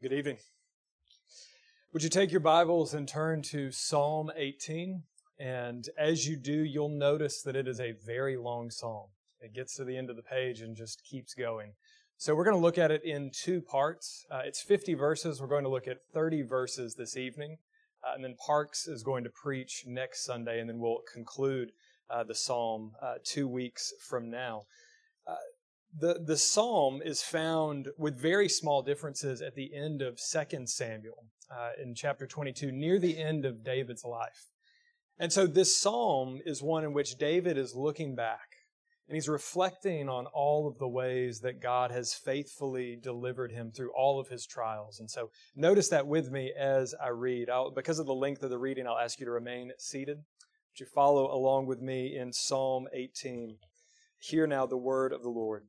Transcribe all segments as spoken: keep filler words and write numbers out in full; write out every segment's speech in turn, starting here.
Good evening. Would you take your Bibles and turn to Psalm eighteen? And as you do, you'll notice that it is a very long psalm. It gets to the end of the page and just keeps going. So we're going to look at it in two parts. Uh, it's fifty verses. We're going to look at thirty verses this evening. Uh, and then Parks is going to preach next Sunday, and then we'll conclude uh, the psalm uh, two weeks from now. Uh, The the psalm is found with very small differences at the end of Second Samuel uh, in chapter twenty-two, near the end of David's life. And so this psalm is one in which David is looking back and he's reflecting on all of the ways that God has faithfully delivered him through all of his trials. And so notice that with me as I read. I'll, because of the length of the reading, I'll ask you to remain seated. Would you follow along with me in Psalm eighteen? Hear now the word of the Lord.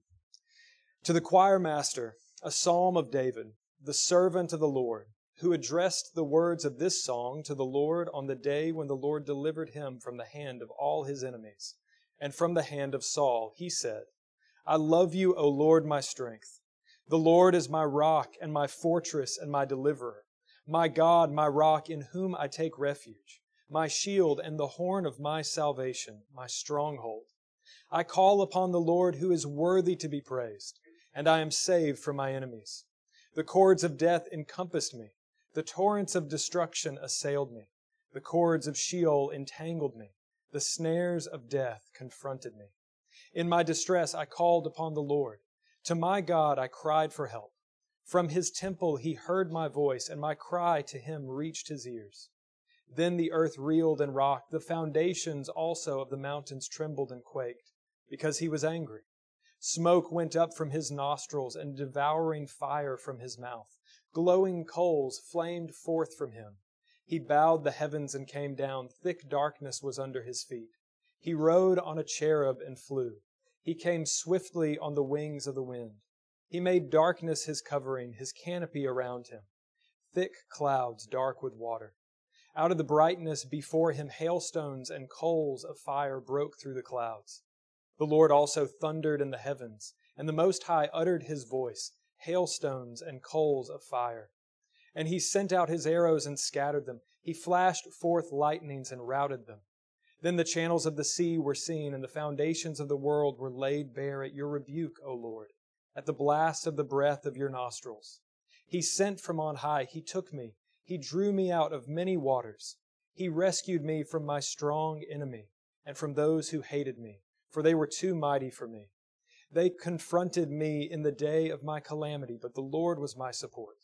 To the choir master, a psalm of David, the servant of the Lord, who addressed the words of this song to the Lord on the day when the Lord delivered him from the hand of all his enemies and from the hand of Saul, he said, I love you, O Lord, my strength. The Lord is my rock and my fortress and my deliverer, my God, my rock in whom I take refuge, my shield and the horn of my salvation, my stronghold. I call upon the Lord who is worthy to be praised. And I am saved from my enemies. The cords of death encompassed me. The torrents of destruction assailed me. The cords of Sheol entangled me. The snares of death confronted me. In my distress, I called upon the Lord. To my God, I cried for help. From his temple, he heard my voice, and my cry to him reached his ears. Then the earth reeled and rocked. The foundations also of the mountains trembled and quaked, because he was angry. Smoke went up from his nostrils and devouring fire from his mouth. Glowing coals flamed forth from him. He bowed the heavens and came down. Thick darkness was under his feet. He rode on a cherub and flew. He came swiftly on the wings of the wind. He made darkness his covering, his canopy around him. Thick clouds dark with water. Out of the brightness before him, hailstones and coals of fire broke through the clouds. The Lord also thundered in the heavens, and the Most High uttered his voice, hailstones and coals of fire. And he sent out his arrows and scattered them. He flashed forth lightnings and routed them. Then the channels of the sea were seen, and the foundations of the world were laid bare at your rebuke, O Lord, at the blast of the breath of your nostrils. He sent from on high, he took me, he drew me out of many waters. He rescued me from my strong enemy and from those who hated me. For they were too mighty for me. They confronted me in the day of my calamity, but the Lord was my support.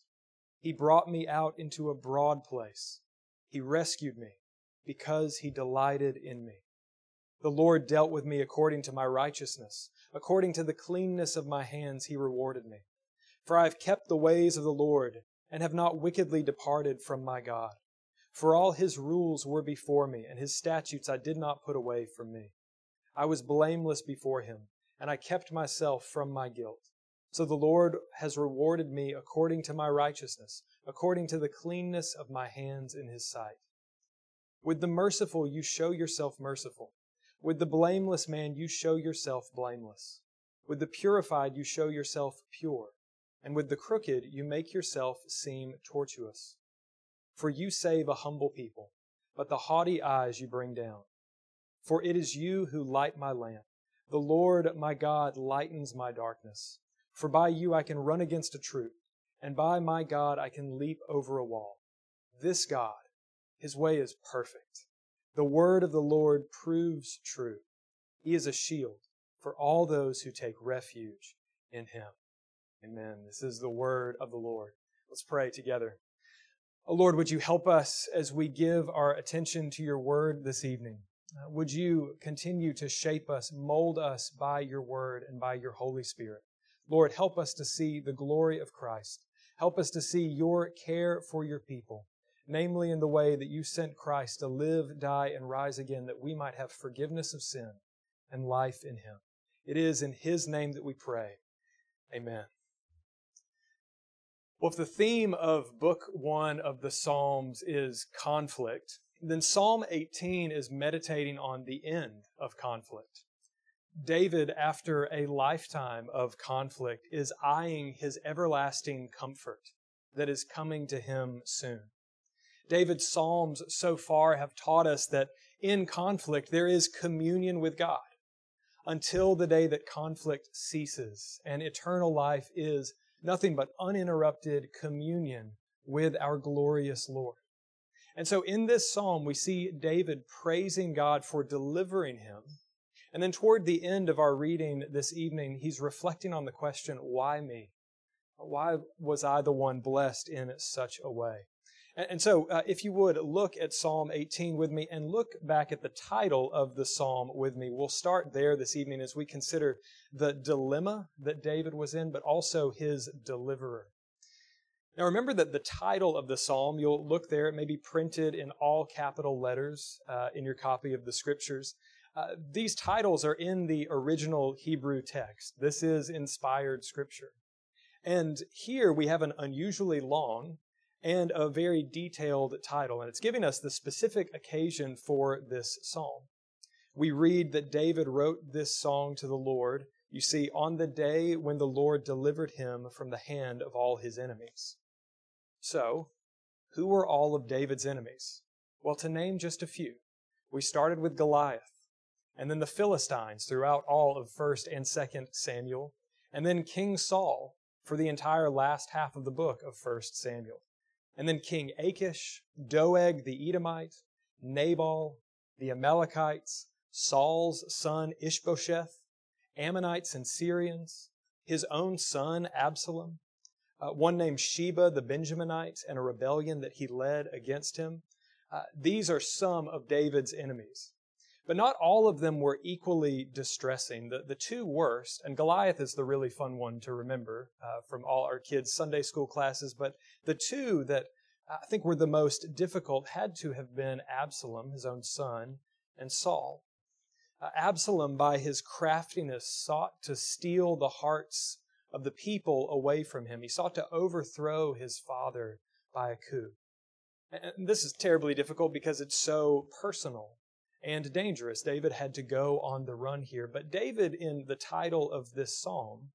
He brought me out into a broad place. He rescued me because he delighted in me. The Lord dealt with me according to my righteousness. According to the cleanness of my hands, he rewarded me. For I have kept the ways of the Lord and have not wickedly departed from my God. For all his rules were before me, and his statutes I did not put away from me. I was blameless before him, and I kept myself from my guilt. So the Lord has rewarded me according to my righteousness, according to the cleanness of my hands in his sight. With the merciful you show yourself merciful. With the blameless man you show yourself blameless. With the purified you show yourself pure. And with the crooked you make yourself seem tortuous. For you save a humble people, but the haughty eyes you bring down. For it is you who light my lamp. The Lord, my God, lightens my darkness. For by you I can run against a troop, and by my God I can leap over a wall. This God, his way is perfect. The word of the Lord proves true. He is a shield for all those who take refuge in him. Amen. This is the word of the Lord. Let's pray together. Oh Lord, would you help us as we give our attention to your word this evening? Would you continue to shape us, mold us by your word and by your Holy Spirit? Lord, help us to see the glory of Christ. Help us to see your care for your people, namely in the way that you sent Christ to live, die, and rise again, that we might have forgiveness of sin and life in him. It is in his name that we pray. Amen. Well, if the theme of book one of the Psalms is conflict, then Psalm eighteen is meditating on the end of conflict. David, after a lifetime of conflict, is eyeing his everlasting comfort that is coming to him soon. David's Psalms so far have taught us that in conflict there is communion with God until the day that conflict ceases, and eternal life is nothing but uninterrupted communion with our glorious Lord. And so in this psalm, we see David praising God for delivering him. And then toward the end of our reading this evening, he's reflecting on the question, why me? Why was I the one blessed in such a way? And, and so uh, if you would, look at Psalm eighteen with me and look back at the title of the psalm with me. We'll start there this evening as we consider the dilemma that David was in, but also his deliverer. Now remember that the title of the psalm, you'll look there, it may be printed in all capital letters uh, in your copy of the Scriptures. Uh, these titles are in the original Hebrew text. This is inspired Scripture. And here we have an unusually long and a very detailed title, and it's giving us the specific occasion for this psalm. We read that David wrote this song to the Lord, you see, on the day when the Lord delivered him from the hand of all his enemies. So, who were all of David's enemies? Well, to name just a few, we started with Goliath, and then the Philistines throughout all of First and Second Samuel, and then King Saul for the entire last half of the book of First Samuel, and then King Achish, Doeg the Edomite, Nabal, the Amalekites, Saul's son Ish-bosheth, Ammonites and Syrians, his own son Absalom, Uh, one named Sheba, the Benjaminite, and a rebellion that he led against him. Uh, these are some of David's enemies. But not all of them were equally distressing. The, the two worst, and Goliath is the really fun one to remember uh, from all our kids' Sunday school classes, but the two that I think were the most difficult had to have been Absalom, his own son, and Saul. Uh, Absalom, by his craftiness, sought to steal the hearts of the people away from him. He sought to overthrow his father by a coup. And this is terribly difficult because it's so personal and dangerous. David had to go on the run here. But David, in the title of this psalm,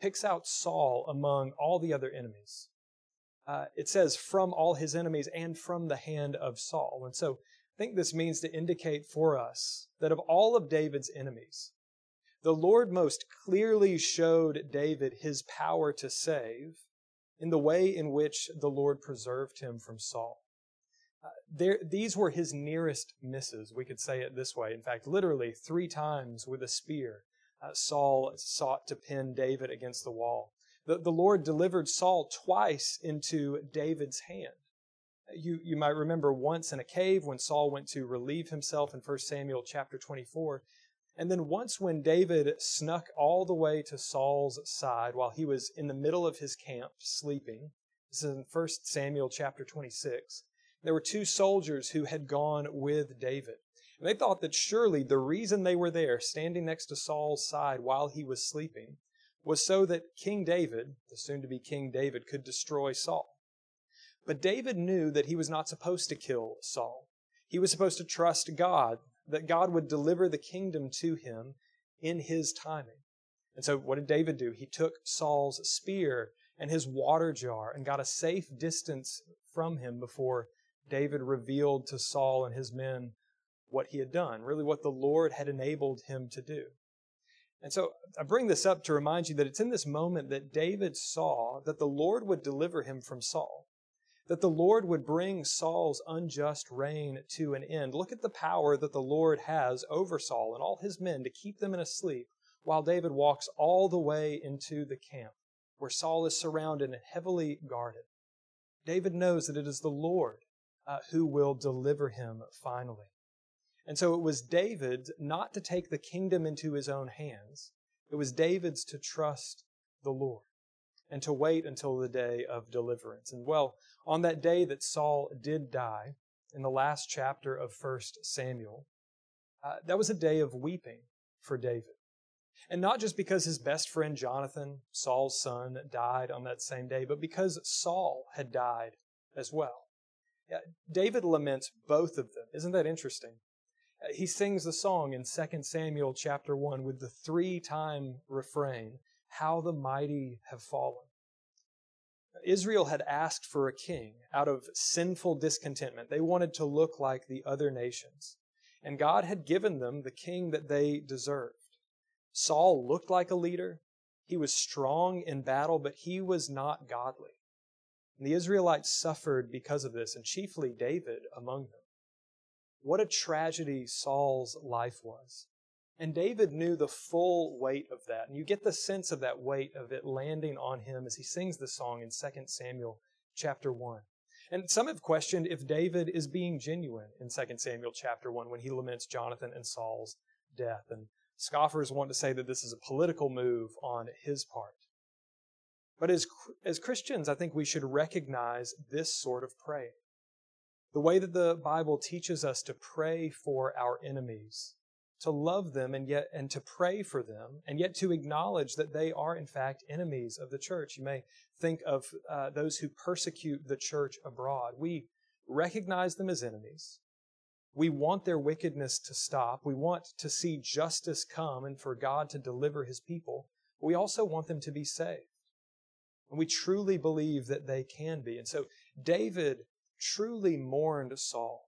picks out Saul among all the other enemies. Uh, it says, from all his enemies and from the hand of Saul. And so I think this means to indicate for us that of all of David's enemies, the Lord most clearly showed David his power to save in the way in which the Lord preserved him from Saul. Uh, there, these were his nearest misses, we could say it this way. In fact, literally three times with a spear, uh, Saul sought to pin David against the wall. The, the Lord delivered Saul twice into David's hand. You, you might remember once in a cave when Saul went to relieve himself in First Samuel chapter twenty-four, and then once when David snuck all the way to Saul's side while he was in the middle of his camp sleeping. This is in First Samuel chapter twenty-six. There were two soldiers who had gone with David. And they thought that surely the reason they were there, standing next to Saul's side while he was sleeping, was so that King David, the soon-to-be King David, could destroy Saul. But David knew that he was not supposed to kill Saul. He was supposed to trust God, that God would deliver the kingdom to him in his timing. And so what did David do? He took Saul's spear and his water jar and got a safe distance from him before David revealed to Saul and his men what he had done, really what the Lord had enabled him to do. And so I bring this up to remind you that it's in this moment that David saw that the Lord would deliver him from Saul, that the Lord would bring Saul's unjust reign to an end. Look at the power that the Lord has over Saul and all his men to keep them in a sleep while David walks all the way into the camp where Saul is surrounded and heavily guarded. David knows that it is the Lord uh, who will deliver him finally. And so it was David's not to take the kingdom into his own hands. It was David's to trust the Lord and to wait until the day of deliverance. And well, on that day that Saul did die, in the last chapter of First Samuel, uh, that was a day of weeping for David. And not just because his best friend Jonathan, Saul's son, died on that same day, but because Saul had died as well. Yeah, David laments both of them. Isn't that interesting? Uh, he sings the song in Second Samuel chapter one with the three-time refrain, "How the mighty have fallen." Israel had asked for a king out of sinful discontentment. They wanted to look like the other nations. And God had given them the king that they deserved. Saul looked like a leader. He was strong in battle, but he was not godly. And the Israelites suffered because of this, and chiefly David among them. What a tragedy Saul's life was. And David knew the full weight of that. And you get the sense of that weight of it landing on him as he sings the song in Second Samuel chapter one. And some have questioned if David is being genuine in Second Samuel chapter one when he laments Jonathan and Saul's death. And scoffers want to say that this is a political move on his part. But as, as Christians, I think we should recognize this sort of prayer. The way that the Bible teaches us to pray for our enemies, to love them and yet and to pray for them, and yet to acknowledge that they are, in fact, enemies of the church. You may think of uh, those who persecute the church abroad. We recognize them as enemies. We want their wickedness to stop. We want to see justice come and for God to deliver His people. We also want them to be saved. And we truly believe that they can be. And so David truly mourned Saul.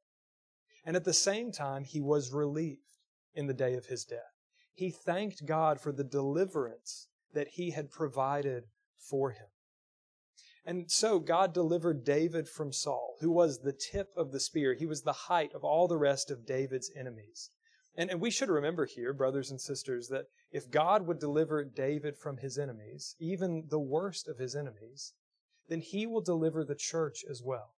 And at the same time, he was relieved. In the day of his death, he thanked God for the deliverance that He had provided for him. And so God delivered David from Saul, who was the tip of the spear. He was the height of all the rest of David's enemies. And, and we should remember here, brothers and sisters, that if God would deliver David from his enemies, even the worst of his enemies, then He will deliver the church as well.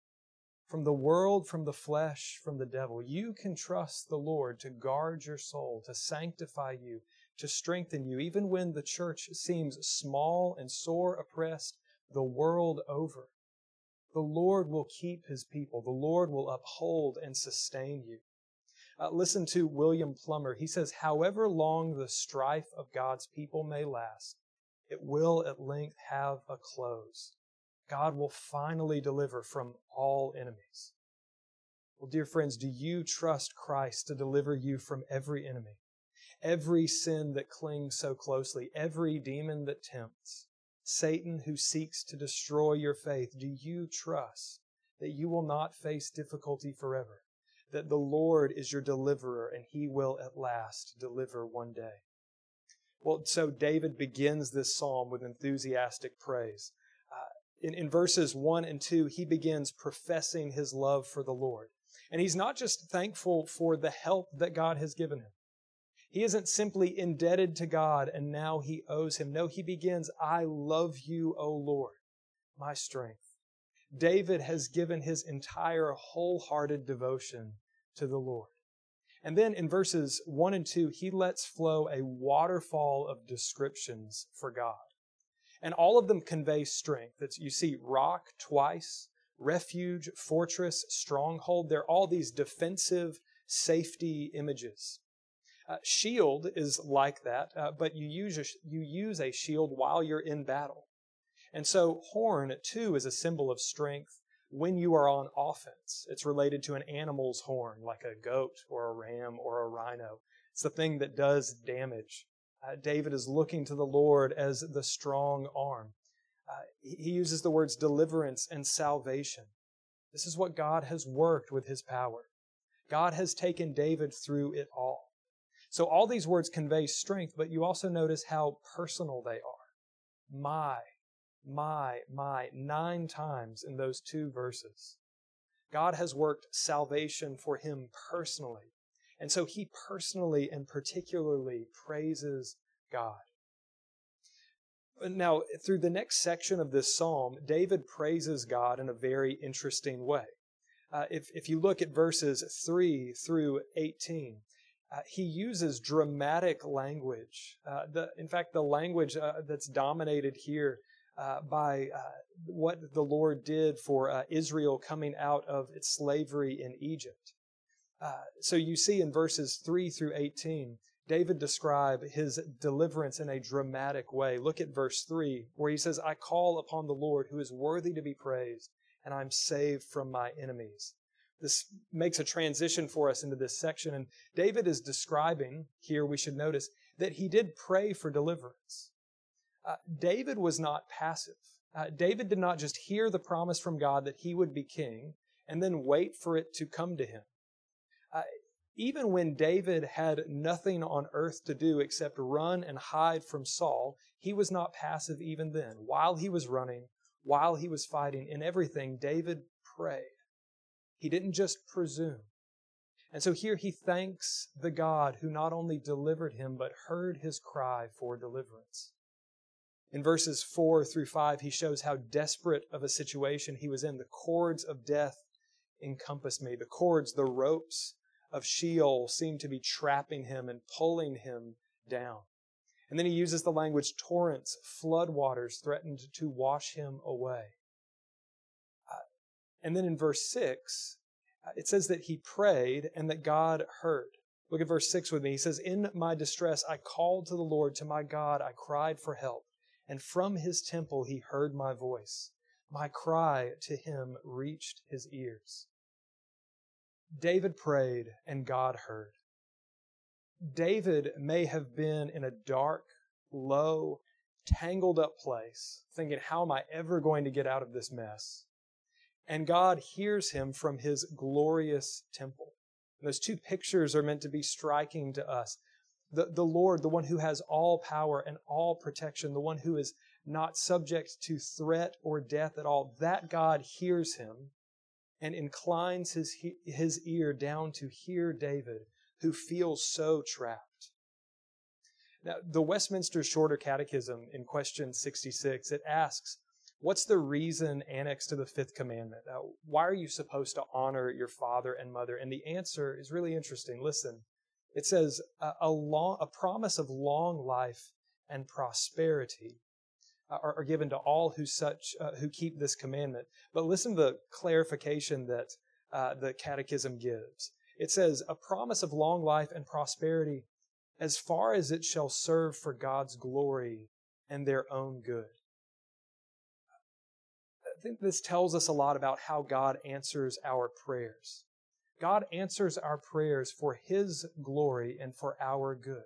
From the world, from the flesh, from the devil. You can trust the Lord to guard your soul, to sanctify you, to strengthen you. Even when the church seems small and sore oppressed the world over, the Lord will keep His people. The Lord will uphold and sustain you. Uh, listen to William Plummer. He says, "However long the strife of God's people may last, it will at length have a close. God will finally deliver from all enemies." Well, dear friends, do you trust Christ to deliver you from every enemy, every sin that clings so closely, every demon that tempts, Satan who seeks to destroy your faith? Do you trust that you will not face difficulty forever, that the Lord is your deliverer and He will at last deliver one day? Well, so David begins this psalm with enthusiastic praise. In, in verses one and two, he begins professing his love for the Lord. And he's not just thankful for the help that God has given him. He isn't simply indebted to God and now he owes Him. No, he begins, "I love you, O Lord, my strength." David has given his entire wholehearted devotion to the Lord. And then in verses one and two, he lets flow a waterfall of descriptions for God. And all of them convey strength. It's, you see rock twice, refuge, fortress, stronghold. They're all these defensive safety images. Uh, shield is like that, uh, but you use, a, you use a shield while you're in battle. And so horn, too, is a symbol of strength when you are on offense. It's related to an animal's horn, like a goat or a ram or a rhino. It's the thing that does damage. Uh, David is looking to the Lord as the strong arm. Uh, he uses the words deliverance and salvation. This is what God has worked with His power. God has taken David through it all. So all these words convey strength, but you also notice how personal they are. My, my, my, nine times in those two verses. God has worked salvation for him personally. And so he personally and particularly praises God. Now, through the next section of this psalm, David praises God in a very interesting way. Uh, if, if you look at verses three through eighteen, uh, he uses dramatic language. Uh, the, in fact, the language uh, that's dominated here uh, by uh, what the Lord did for uh, Israel coming out of its slavery in Egypt. Uh, so you see in verses three through eighteen, David describes his deliverance in a dramatic way. Look at verse three, where he says, "I call upon the Lord who is worthy to be praised, and I'm saved from my enemies." This makes a transition for us into this section. And David is describing here, we should notice, that he did pray for deliverance. Uh, David was not passive. Uh, David did not just hear the promise from God that he would be king and then wait for it to come to him. Uh, even when David had nothing on earth to do except run and hide from Saul, he was not passive even then. While he was running, while he was fighting, in everything, David prayed. He didn't just presume. And so here he thanks the God who not only delivered him, but heard his cry for deliverance. In verses four through five, he shows how desperate of a situation he was in. The cords of death encompassed me. The cords, the ropes of Sheol seemed to be trapping him and pulling him down. And then he uses the language, torrents, floodwaters threatened to wash him away. Uh, and then in verse six, it says that he prayed and that God heard. Look at verse six with me. He says, "In my distress, I called to the Lord. To my God, I cried for help. And from his temple, he heard my voice. My cry to him reached his ears." David prayed and God heard. David may have been in a dark, low, tangled up place, thinking, how am I ever going to get out of this mess? And God hears him from his glorious temple. And those two pictures are meant to be striking to us. The, the Lord, the one who has all power and all protection, the one who is not subject to threat or death at all, that God hears him and inclines his, his ear down to hear David, who feels so trapped. Now, the Westminster Shorter Catechism in question sixty-six, it asks, what's the reason annexed to the fifth commandment? Uh, why are you supposed to honor your father and mother? And the answer is really interesting. Listen, it says, uh, a, long, a promise of long life and prosperity uh, are, are given to all who, such, uh, who keep this commandment. But listen to the clarification that uh, the Catechism gives. It says, a promise of long life and prosperity as far as it shall serve for God's glory and their own good. I think this tells us a lot about how God answers our prayers. God answers our prayers for His glory and for our good.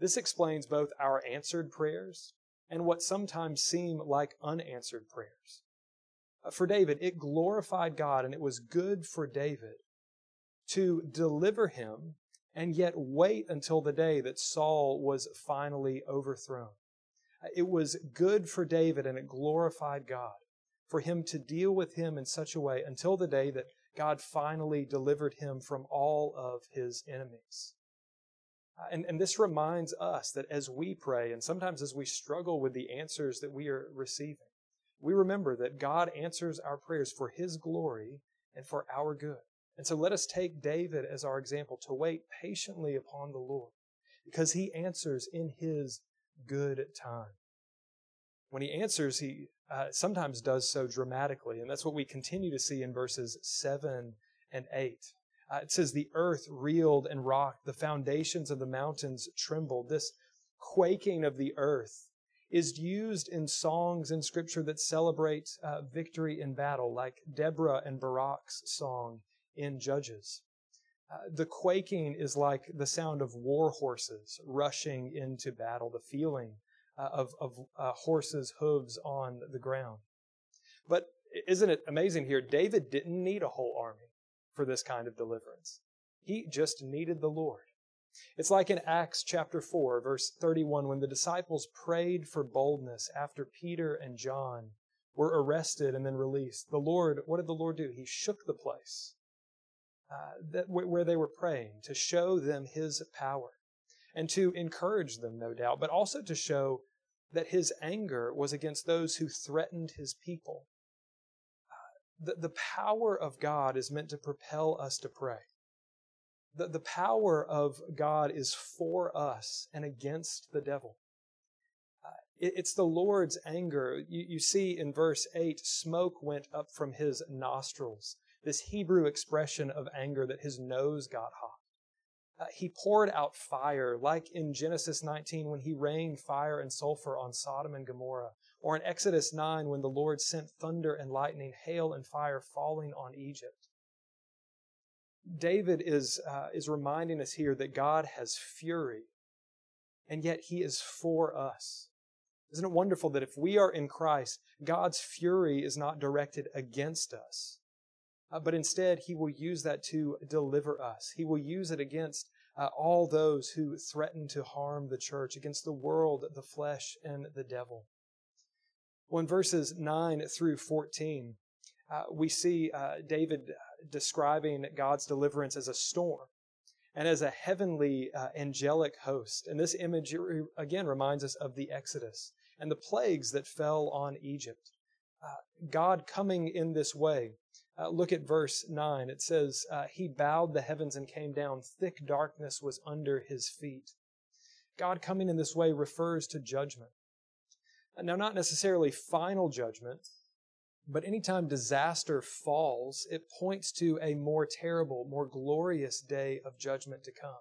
This explains both our answered prayers and what sometimes seem like unanswered prayers. For David, it glorified God, and it was good for David to deliver him and yet wait until the day that Saul was finally overthrown. It was good for David, and it glorified God, for him to deal with him in such a way until the day that God finally delivered him from all of his enemies. And, and this reminds us that as we pray, and sometimes as we struggle with the answers that we are receiving, we remember that God answers our prayers for His glory and for our good. And so let us take David as our example to wait patiently upon the Lord, because He answers in His good time. When He answers, He Uh, sometimes does so dramatically, and that's what we continue to see in verses seven and eight. Uh, it says, the earth reeled and rocked, the foundations of the mountains trembled. This quaking of the earth is used in songs in Scripture that celebrate uh, victory in battle, like Deborah and Barak's song in Judges. Uh, the quaking is like the sound of war horses rushing into battle, the feeling of, of uh, horses' hooves on the ground. But isn't it amazing here? David didn't need a whole army for this kind of deliverance. He just needed the Lord. It's like in Acts chapter four, verse thirty-one, when the disciples prayed for boldness after Peter and John were arrested and then released. The Lord, what did the Lord do? He shook the place uh, that, where they were praying to show them His power and to encourage them, no doubt, but also to show that His anger was against those who threatened His people. Uh, the, the power of God is meant to propel us to pray. The, the power of God is for us and against the devil. Uh, it, it's the Lord's anger. You, you see in verse eight, smoke went up from His nostrils, this Hebrew expression of anger that His nose got hot. Uh, he poured out fire, like in Genesis nineteen when He rained fire and sulfur on Sodom and Gomorrah, or in Exodus nine when the Lord sent thunder and lightning, hail and fire falling on Egypt. David is, uh, is reminding us here that God has fury, and yet He is for us. Isn't it wonderful that if we are in Christ, God's fury is not directed against us, uh, but instead He will use that to deliver us. He will use it against uh, all those who threaten to harm the church, against the world, the flesh, and the devil. Well, in verses nine through fourteen, uh, we see uh, David describing God's deliverance as a storm and as a heavenly uh, angelic host. And this image, again, reminds us of the Exodus and the plagues that fell on Egypt. Uh, God coming in this way. Uh, look at verse nine. It says, uh, He bowed the heavens and came down. Thick darkness was under His feet. God coming in this way refers to judgment. Now, not necessarily final judgment, but anytime disaster falls, it points to a more terrible, more glorious day of judgment to come.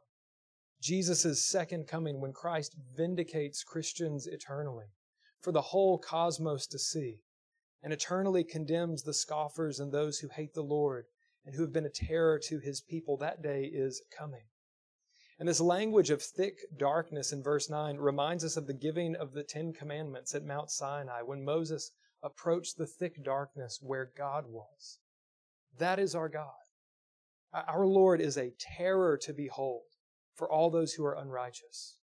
Jesus' second coming, when Christ vindicates Christians eternally for the whole cosmos to see, and eternally condemns the scoffers and those who hate the Lord and who have been a terror to His people. That day is coming. And this language of thick darkness in verse nine reminds us of the giving of the Ten Commandments at Mount Sinai, when Moses approached the thick darkness where God was. That is our God. Our Lord is a terror to behold for all those who are unrighteous.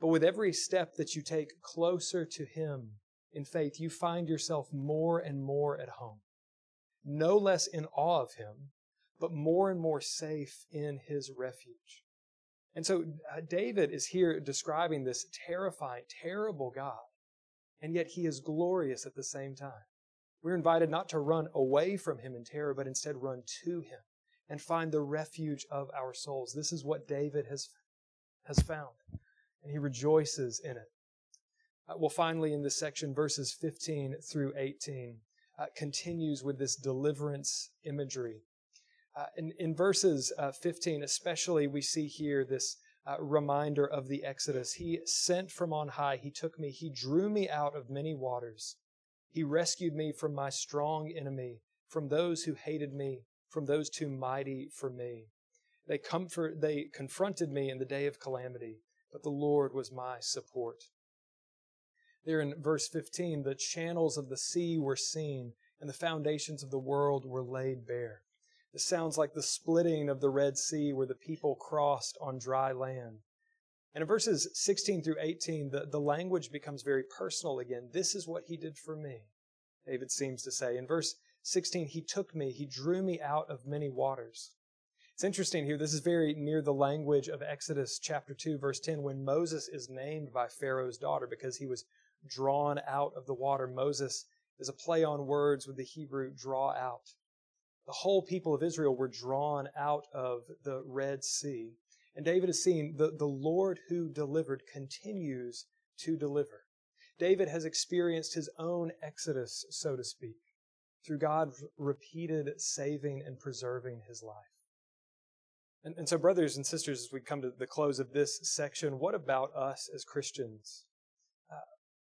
But with every step that you take closer to Him in faith, you find yourself more and more at home, no less in awe of Him, but more and more safe in His refuge. And so uh, David is here describing this terrifying, terrible God, and yet He is glorious at the same time. We're invited not to run away from Him in terror, but instead run to Him and find the refuge of our souls. This is what David has, has found, and he rejoices in it. Uh, well, finally, in this section, verses fifteen through eighteen, uh, continues with this deliverance imagery. Uh, in, in verses uh, fifteen especially, we see here this uh, reminder of the Exodus. He sent from on high. He took me. He drew me out of many waters. He rescued me from my strong enemy, from those who hated me, from those too mighty for me. They comfort, they confronted me in the day of calamity, but the Lord was my support. There in verse fifteen, the channels of the sea were seen, and the foundations of the world were laid bare. It sounds like the splitting of the Red Sea where the people crossed on dry land. And in verses sixteen through eighteen, the, the language becomes very personal again. This is what He did for me, David seems to say. In verse sixteen, He took me, He drew me out of many waters. It's interesting here, this is very near the language of Exodus chapter two, verse ten, when Moses is named by Pharaoh's daughter because he was drawn out of the water. Moses is a play on words with the Hebrew draw out. The whole people of Israel were drawn out of the Red Sea. And David is seeing the, the Lord who delivered continues to deliver. David has experienced his own exodus, so to speak, through God's repeated saving and preserving his life. And, and so, brothers and sisters, as we come to the close of this section, what about us as Christians? Uh,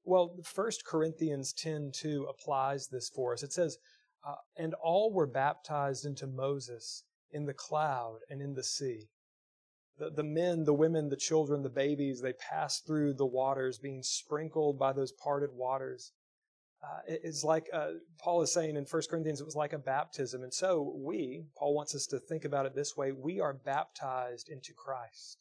well, First Corinthians ten two applies this for us. It says, Uh, and all were baptized into Moses in the cloud and in the sea. The, the men, the women, the children, the babies, they passed through the waters, being sprinkled by those parted waters. Uh, it, it's like uh, Paul is saying in First Corinthians, it was like a baptism. And so we, Paul wants us to think about it this way, we are baptized into Christ.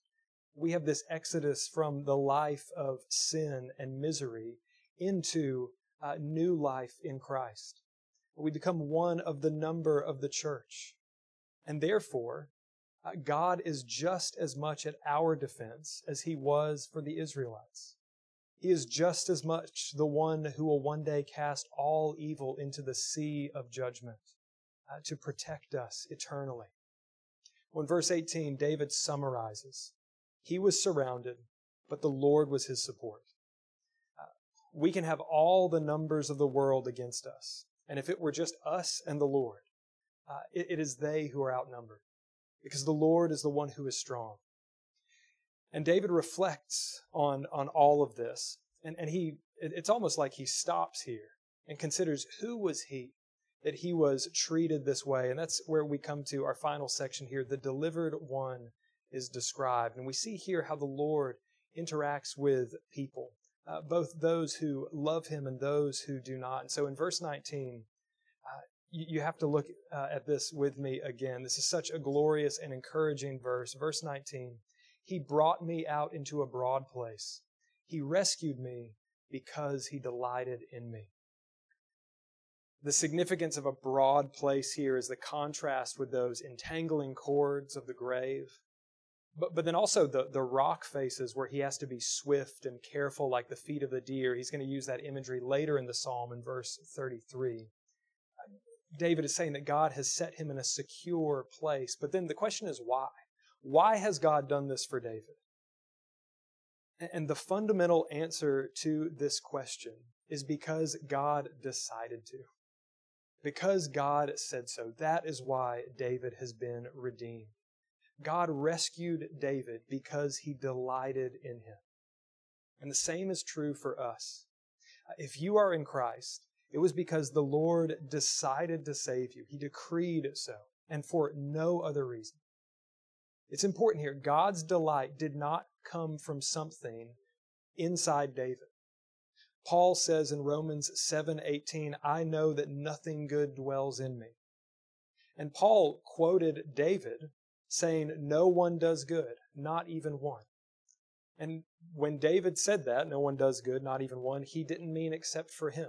We have this exodus from the life of sin and misery into uh, new life in Christ. We become one of the number of the church. And therefore, uh, God is just as much at our defense as He was for the Israelites. He is just as much the one who will one day cast all evil into the sea of judgment uh, to protect us eternally. Well, in verse eighteen, David summarizes, He was surrounded, but the Lord was his support. Uh, we can have all the numbers of the world against us. And if it were just us and the Lord, uh, it, it is they who are outnumbered, because the Lord is the one who is strong. And David reflects on, on all of this, and, and he it's almost like he stops here and considers who was he that he was treated this way. And that's where we come to our final section here. The delivered one is described. And we see here how the Lord interacts with people, uh, both those who love him and those who do not. And so in verse nineteen, uh, you, you have to look uh, at this with me again. This is such a glorious and encouraging verse. Verse nineteen, he brought me out into a broad place. He rescued me because he delighted in me. The significance of a broad place here is the contrast with those entangling cords of the grave, but but then also the, the rock faces where he has to be swift and careful like the feet of the deer. He's going to use that imagery later in the psalm in verse thirty-three. David is saying that God has set him in a secure place, but then the question is why? Why has God done this for David? And the fundamental answer to this question is because God decided to. Because God said so. That is why David has been redeemed. God rescued David because he delighted in him. And the same is true for us. If you are in Christ, it was because the Lord decided to save you. He decreed so, and for no other reason. It's important here. God's delight did not come from something inside David. Paul says in Romans seven eighteen, I know that nothing good dwells in me. And Paul quoted David saying, no one does good, not even one. And when David said that, no one does good, not even one, he didn't mean except for him.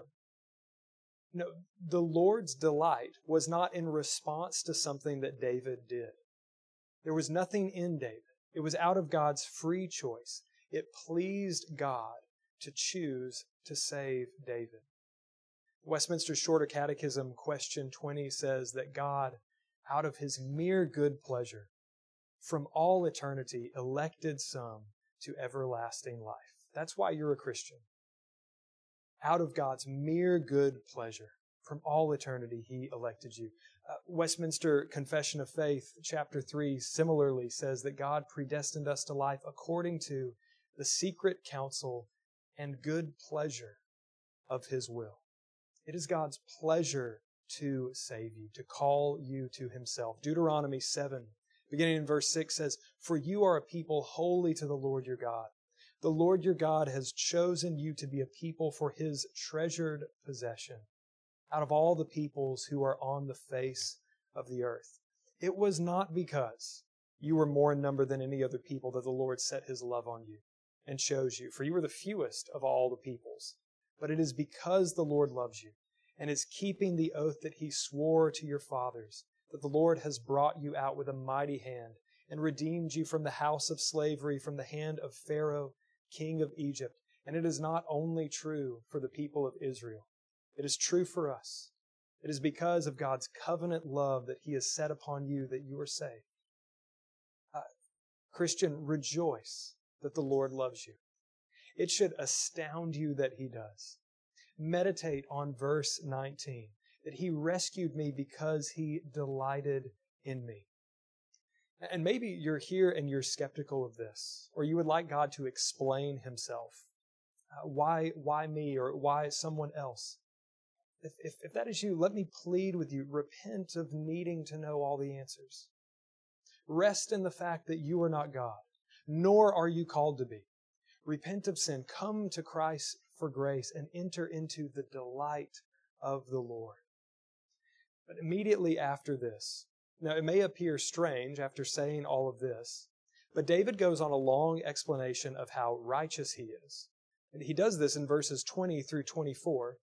No, the Lord's delight was not in response to something that David did. There was nothing in David. It was out of God's free choice. It pleased God to choose to save David. Westminster Shorter Catechism, question twenty, says that God, out of his mere good pleasure, from all eternity, elected some to everlasting life. That's why you're a Christian. Out of God's mere good pleasure, from all eternity, he elected you. Uh, Westminster Confession of Faith, chapter three, similarly says that God predestined us to life according to the secret counsel and good pleasure of his will. It is God's pleasure to save you, to call you to himself. Deuteronomy seven, beginning in verse six, says, For you are a people holy to the Lord your God. The Lord your God has chosen you to be a people for his treasured possession, out of all the peoples who are on the face of the earth. It was not because you were more in number than any other people that the Lord set his love on you and chose you, for you were the fewest of all the peoples. But it is because the Lord loves you and is keeping the oath that he swore to your fathers, that the Lord has brought you out with a mighty hand and redeemed you from the house of slavery, from the hand of Pharaoh, king of Egypt. And it is not only true for the people of Israel. It is true for us. It is because of God's covenant love that he has set upon you that you are saved. Uh, Christian, rejoice that the Lord loves you. It should astound you that he does. Meditate on verse nineteen, that he rescued me because he delighted in me. And maybe you're here and you're skeptical of this, or you would like God to explain himself. Uh, why, why me, or why someone else? If, if, if that is you, let me plead with you, repent of needing to know all the answers. Rest in the fact that you are not God, nor are you called to be. Repent of sin, come to Christ for grace, and enter into the delight of the Lord. But immediately after this, now it may appear strange after saying all of this, but David goes on a long explanation of how righteous he is. And he does this in verses twenty through twenty-four.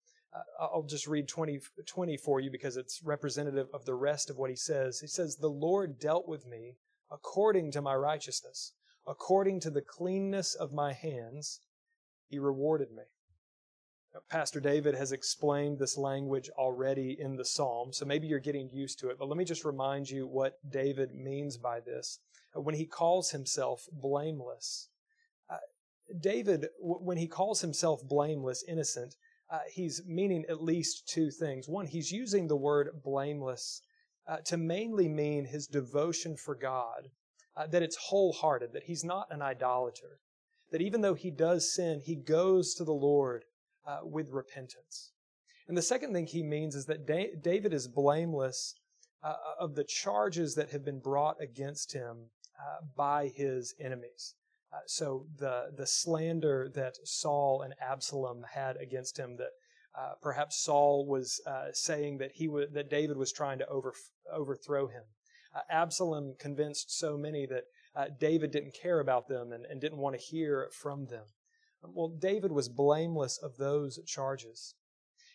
I'll just read twenty, twenty for you because it's representative of the rest of what he says. He says, The Lord dealt with me according to my righteousness. According to the cleanness of my hands, he rewarded me. Now, Pastor David has explained this language already in the psalm, so maybe you're getting used to it. But let me just remind you what David means by this. When he calls himself blameless, uh, David, w- when he calls himself blameless, innocent, Uh, he's meaning at least two things. One, he's using the word blameless uh, to mainly mean his devotion for God, uh, that it's wholehearted, that he's not an idolater, that even though he does sin, he goes to the Lord uh, with repentance. And the second thing he means is that da- David is blameless uh, of the charges that have been brought against him uh, by his enemies. Uh, so the the slander that Saul and Absalom had against him, that uh, perhaps Saul was uh, saying that he w- that David was trying to over- overthrow him. Uh, Absalom convinced so many that uh, David didn't care about them and, and didn't want to hear from them. Well, David was blameless of those charges.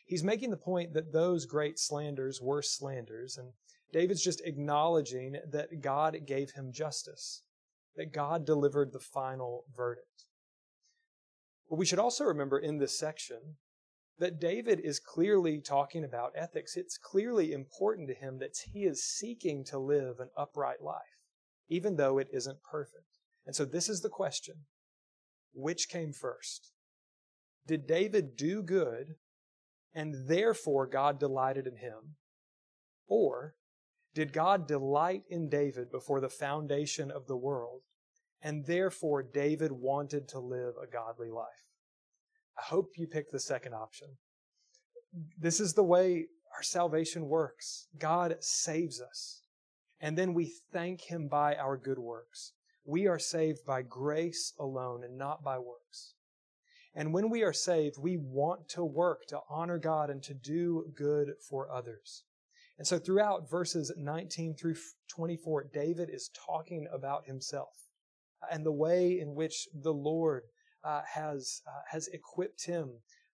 He's making the point that those great slanders were slanders, and David's just acknowledging that God gave him justice, that God delivered the final verdict. But we should also remember in this section that David is clearly talking about ethics. It's clearly important to him that he is seeking to live an upright life, even though it isn't perfect. And so this is the question. Which came first? Did David do good, and therefore God delighted in him? Or did God delight in David before the foundation of the world, and therefore David wanted to live a godly life? I hope you pick the second option. This is the way our salvation works. God saves us, and then we thank Him by our good works. We are saved by grace alone and not by works. And when we are saved, we want to work to honor God and to do good for others. And so throughout verses nineteen through twenty-four, David is talking about himself and the way in which the Lord uh, has uh, has equipped him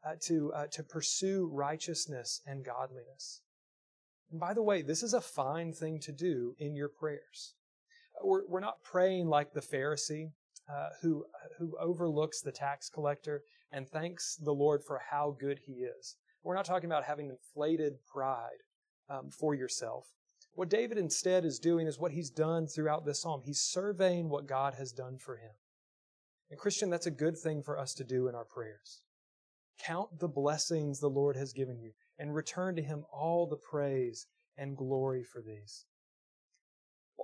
uh, to uh, to pursue righteousness and godliness. And by the way, this is a fine thing to do in your prayers. We're, we're not praying like the Pharisee uh, who who overlooks the tax collector and thanks the Lord for how good he is. We're not talking about having inflated pride um, for yourself. What David instead is doing is what he's done throughout this psalm. He's surveying what God has done for him. And Christian, that's a good thing for us to do in our prayers. Count the blessings the Lord has given you and return to Him all the praise and glory for these.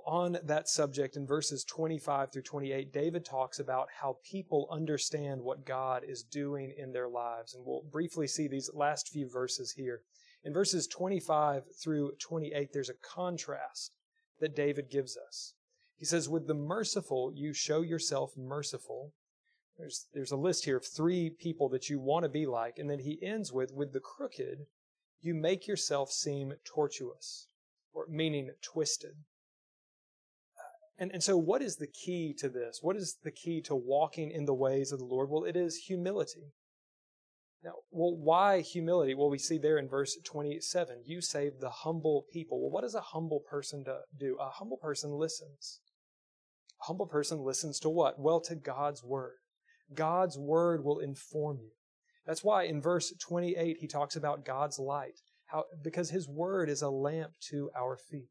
On that subject, in verses twenty-five through twenty-eight, David talks about how people understand what God is doing in their lives. And we'll briefly see these last few verses here. In verses twenty-five through twenty-eight, there's a contrast that David gives us. He says, with the merciful, you show yourself merciful. There's, there's a list here of three people that you want to be like. And then he ends with, with the crooked, you make yourself seem tortuous, or meaning twisted. And, and so what is the key to this? What is the key to walking in the ways of the Lord? Well, it is humility. Now, well, why humility? Well, we see there in verse twenty-seven, you save the humble people. Well, what does a humble person do? A humble person listens. A humble person listens to what? Well, to God's word. God's word will inform you. That's why in verse twenty-eight, he talks about God's light, how, because His word is a lamp to our feet.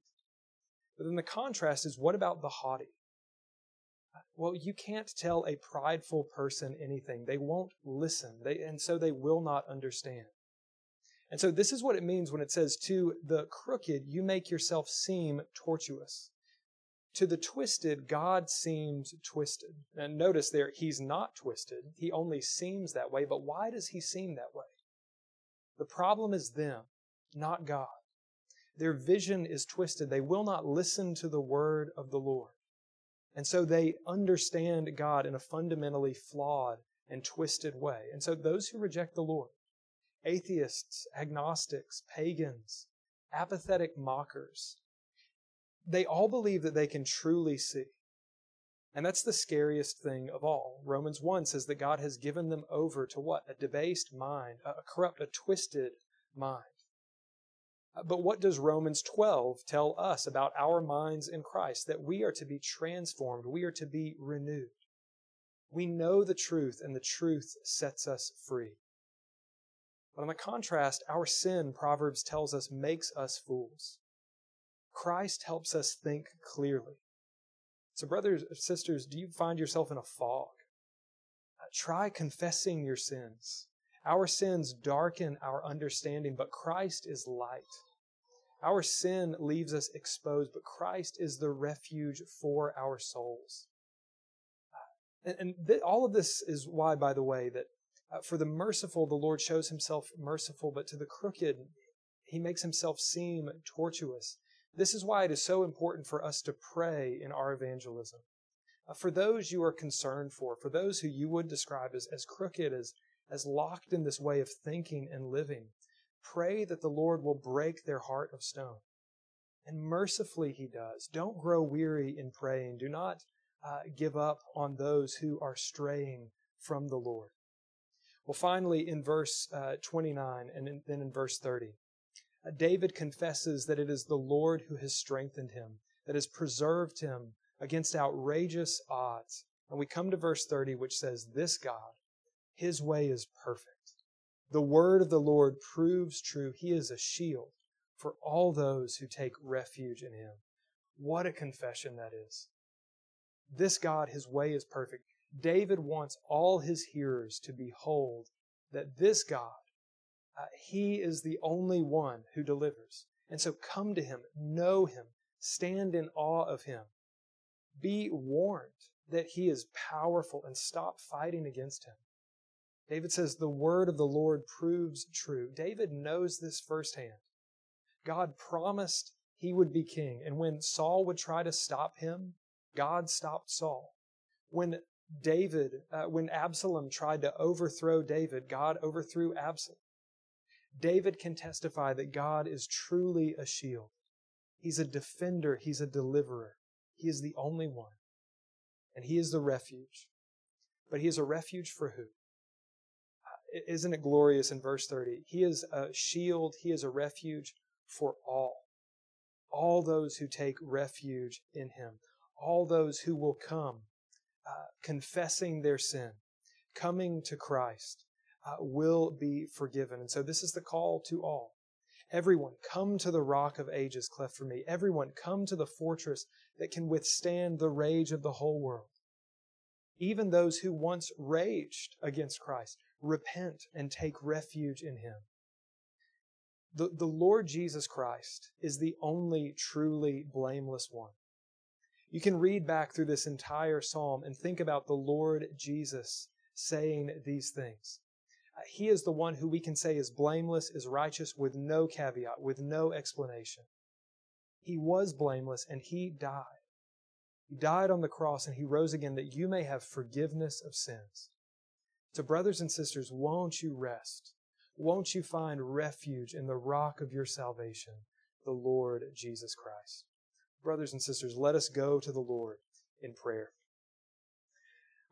But then the contrast is, what about the haughty? Well, you can't tell a prideful person anything. They won't listen, they, and so they will not understand. And so this is what it means when it says, to the crooked, you make yourself seem tortuous. To the twisted, God seems twisted. And notice there, He's not twisted. He only seems that way, but why does He seem that way? The problem is them, not God. Their vision is twisted. They will not listen to the word of the Lord. And so they understand God in a fundamentally flawed and twisted way. And so those who reject the Lord, atheists, agnostics, pagans, apathetic mockers, they all believe that they can truly see. And that's the scariest thing of all. Romans one says that God has given them over to what? A debased mind, a corrupt, a twisted mind. But what does Romans twelve tell us about our minds in Christ? That we are to be transformed. We are to be renewed. We know the truth, and the truth sets us free. But on the contrast, our sin, Proverbs tells us, makes us fools. Christ helps us think clearly. So brothers and sisters, do you find yourself in a fog? Try confessing your sins. Our sins darken our understanding, but Christ is light. Our sin leaves us exposed, but Christ is the refuge for our souls. Uh, and and th- all of this is why, by the way, that uh, for the merciful, the Lord shows Himself merciful, but to the crooked, He makes Himself seem tortuous. This is why it is so important for us to pray in our evangelism. uh, for those you are concerned for, for those who you would describe as, as crooked, as, as locked in this way of thinking and living. Pray that the Lord will break their heart of stone. And mercifully He does. Don't grow weary in praying. Do not uh, give up on those who are straying from the Lord. Well, finally, in verse uh, twenty-nine and in, then in verse thirty, uh, David confesses that it is the Lord who has strengthened him, that has preserved him against outrageous odds. And we come to verse thirty, which says, "This God, His way is perfect. The word of the Lord proves true. He is a shield for all those who take refuge in Him." What a confession that is. This God, His way is perfect. David wants all his hearers to behold that this God, uh, He is the only one who delivers. And so come to Him, know Him, stand in awe of Him. Be warned that He is powerful and stop fighting against Him. David says, the word of the Lord proves true. David knows this firsthand. God promised he would be king, and when Saul would try to stop him, God stopped Saul. When David, uh, when Absalom tried to overthrow David, God overthrew Absalom. David can testify that God is truly a shield. He's a defender. He's a deliverer. He is the only one, and He is the refuge. But He is a refuge for who? Isn't it glorious in verse thirty? He is a shield, He is a refuge for all. All those who take refuge in Him. All those who will come, uh, confessing their sin, coming to Christ, uh, will be forgiven. And so this is the call to all. Everyone, come to the rock of ages cleft for me. Everyone, come to the fortress that can withstand the rage of the whole world. Even those who once raged against Christ, repent and take refuge in Him. The, the Lord Jesus Christ is the only truly blameless one. You can read back through this entire psalm and think about the Lord Jesus saying these things. Uh, he is the one who we can say is blameless, is righteous, with no caveat, with no explanation. He was blameless and He died. He died on the cross and He rose again that you may have forgiveness of sins. So brothers and sisters, won't you rest? Won't you find refuge in the rock of your salvation, the Lord Jesus Christ? Brothers and sisters, let us go to the Lord in prayer.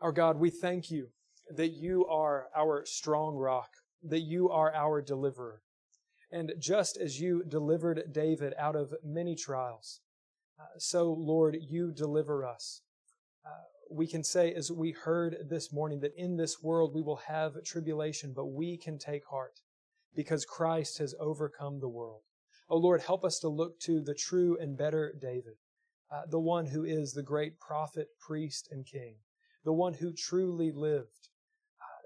Our God, we thank You that You are our strong rock, that You are our deliverer. And just as You delivered David out of many trials, uh, so, Lord, You deliver us. Uh, We can say, as we heard this morning, that in this world we will have tribulation, but we can take heart because Christ has overcome the world. Oh Lord, help us to look to the true and better David, uh, the one who is the great prophet, priest, and king, the one who truly lived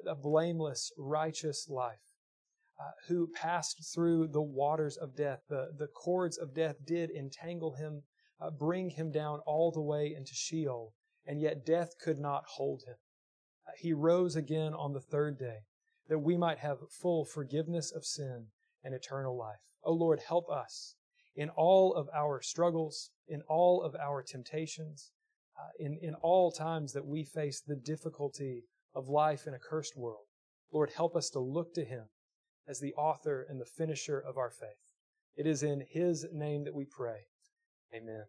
uh, a blameless, righteous life, uh, who passed through the waters of death. The, the cords of death did entangle him, uh, bring him down all the way into Sheol. And yet death could not hold Him. He rose again on the third day, that we might have full forgiveness of sin and eternal life. O Lord, help us in all of our struggles, in all of our temptations, uh, in, in all times that we face the difficulty of life in a cursed world. Lord, help us to look to Him as the author and the finisher of our faith. It is in His name that we pray. Amen.